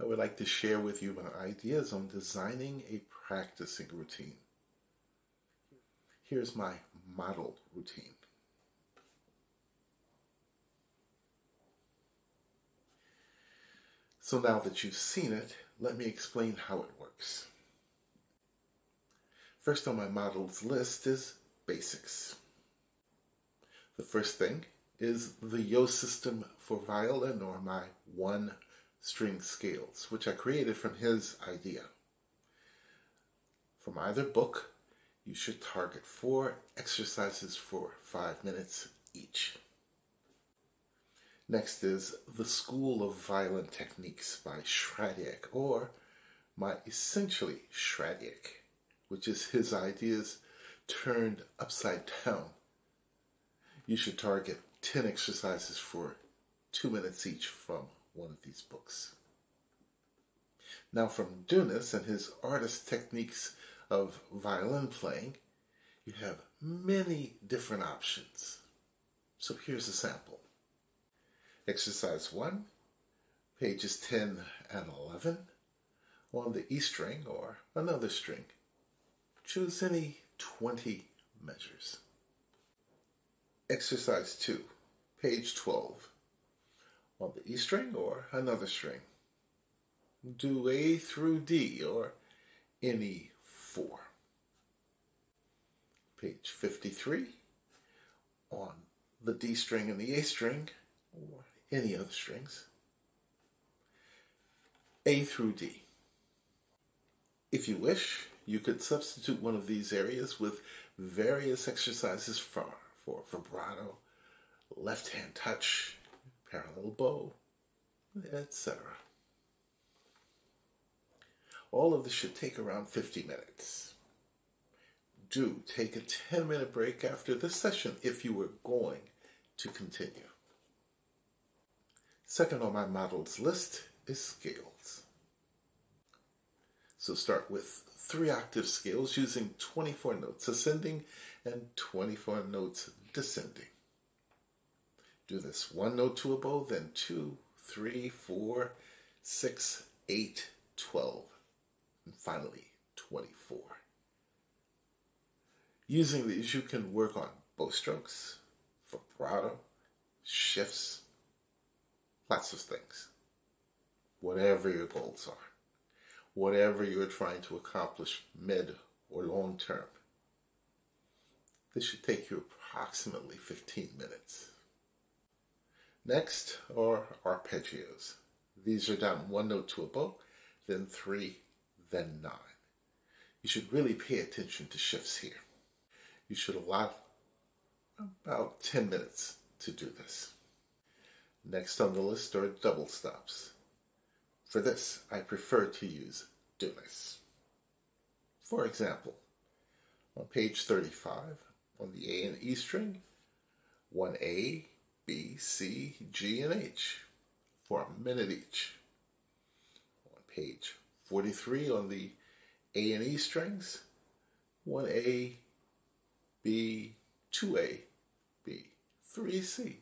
I would like to share with you my ideas on designing a practicing routine. Here's my model routine. So now that you've seen it, let me explain how it works. First on my models list is basics. The first thing is the Yo system for violin, or my 1-string scales, which I created from his idea. From either book, you should target 4 exercises for 5 minutes each. Next is The School of Violin Techniques by Shradiak, or my Essentially Shradiak, which is his ideas turned upside down. You should target 10 exercises for 2 minutes each from one of these books. Now from Dunas and his artist techniques of violin playing, you have many different options. So here's a sample. Exercise 1, pages 10 and 11, on the E string or another string. Choose any 20 measures. Exercise 2, page 12, on the E string or another string. Do A through D or any 4. Page 53, on the D string and the A string, or any other strings, A through D. If you wish, you could substitute one of these areas with various exercises for vibrato, left-hand touch, parallel bow, etc. All of this should take around 50 minutes. Do take a 10-minute break after this session if you were going to continue. Second on my models list is scales. So start with 3-octave scales using 24 notes ascending and 24 notes descending. Do this 1 note to a bow, then 2, 3, 4, 6, 8, 12, and finally 24. Using these, you can work on bow strokes, vibrato, shifts, lots of things. Whatever your goals are, whatever you're trying to accomplish mid or long term, this should take you approximately 15 minutes. Next are arpeggios. These are down 1 note to a bow, then 3, then 9. You should really pay attention to shifts here. You should allot about 10 minutes to do this. Next on the list are double stops. For this, I prefer to use Dunas. For example, on page 35, on the A and E string, 1 A, B, C, G, and H for a minute each. On page 43, on the A and E strings, 1 A, B, 2 A, B, 3 C.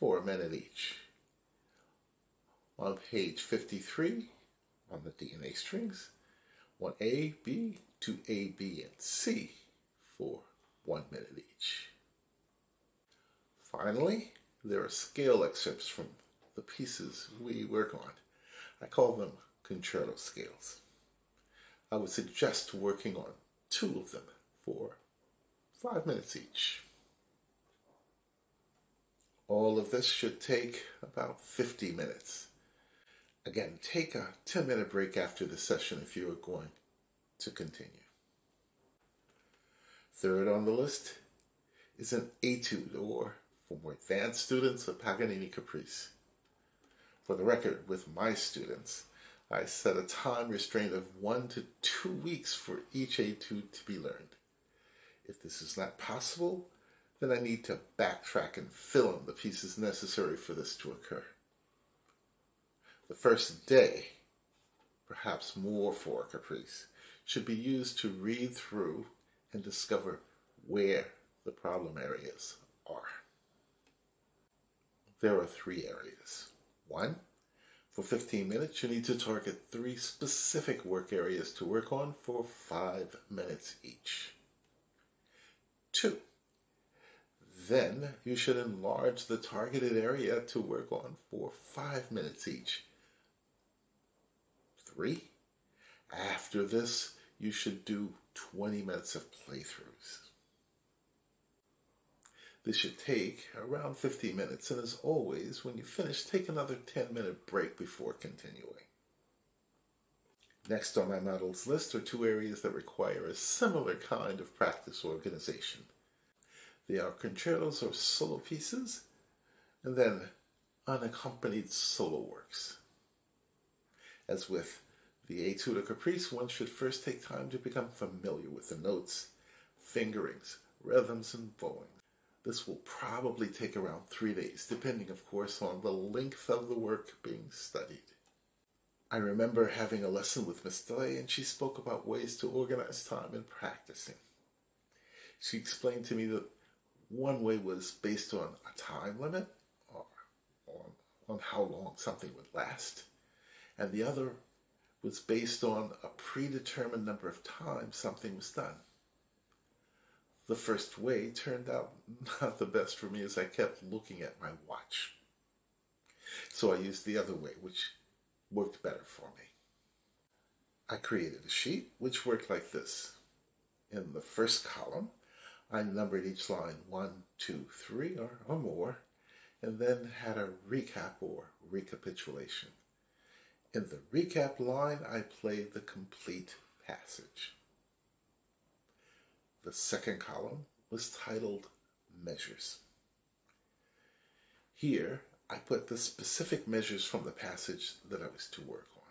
for a minute each. On page 53, on the D and A strings, 1 A, B, 2 A, B, and C for 1 minute each. Finally, there are scale excerpts from the pieces we work on. I call them concerto scales. I would suggest working on 2 of them for 5 minutes each. All of this should take about 50 minutes. Again, take a 10-minute break after the session if you are going to continue. Third on the list is an etude, or for more advanced students, a Paganini Caprice. For the record, with my students, I set a time restraint of 1 to 2 weeks for each etude to be learned. If this is not possible, then I need to backtrack and fill in the pieces necessary for this to occur. The first day, perhaps more for Caprice, should be used to read through and discover where the problem areas are. There are 3 areas. 1, For 15 minutes, you need to target 3 specific work areas to work on for 5 minutes each. 2. Then you should enlarge the targeted area to work on for 5 minutes each. 3. After this, you should do 20 minutes of playthroughs. This should take around 50 minutes, and as always, when you finish, take another 10-minute break before continuing. Next on my models list are 2 areas that require a similar kind of practice organization. They are concertos or solo pieces, and then unaccompanied solo works. As with the Etude or Caprice, one should first take time to become familiar with the notes, fingerings, rhythms, and bowings. This will probably take around 3 days, depending, of course, on the length of the work being studied. I remember having a lesson with Ms. Delay, and she spoke about ways to organize time in practicing. She explained to me that one way was based on a time limit, or on how long something would last, and the other was based on a predetermined number of times something was done. The first way turned out not the best for me, as I kept looking at my watch. So I used the other way, which worked better for me. I created a sheet which worked like this. In the first column, I numbered each line 1, 2, 3 or more, and then had a recap or recapitulation. In the recap line, I played the complete passage. The second column was titled Measures. Here, I put the specific measures from the passage that I was to work on.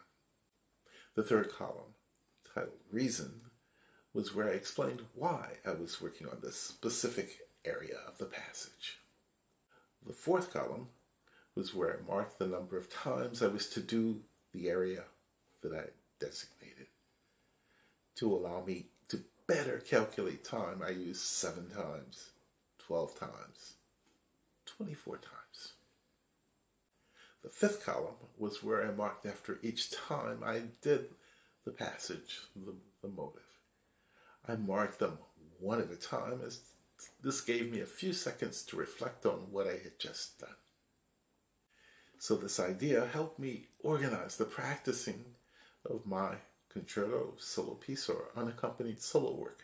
The third column, titled Reason, was where I explained why I was working on this specific area of the passage. The fourth column was where I marked the number of times I was to do the area that I designated. To allow me to better calculate time, I used 7 times, 12 times, 24 times. The fifth column was where I marked after each time I did the passage, the motive. I marked them one at a time, as this gave me a few seconds to reflect on what I had just done. So this idea helped me organize the practicing of my concerto, solo piece, or unaccompanied solo work.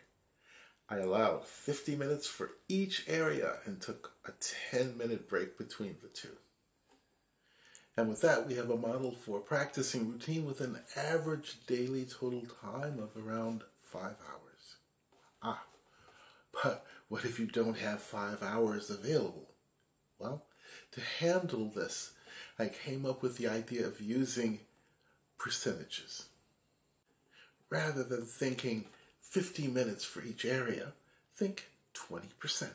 I allowed 50 minutes for each area and took a 10-minute break between the two. And with that, we have a model for a practicing routine with an average daily total time of around 5 hours. But what if you don't have 5 hours available? Well, to handle this, I came up with the idea of using percentages. Rather than thinking 50 minutes for each area, think 20%.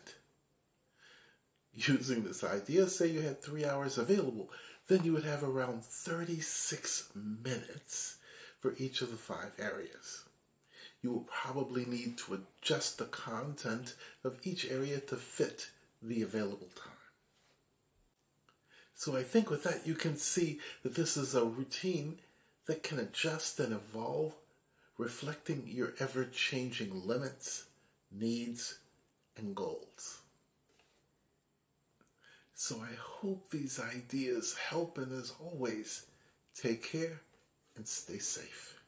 Using this idea, say you had 3 hours available, then you would have around 36 minutes for each of the 5 areas. You will probably need to adjust the content of each area to fit the available time. So I think with that, you can see that this is a routine that can adjust and evolve, reflecting your ever-changing limits, needs, and goals. So I hope these ideas help, and as always, take care and stay safe.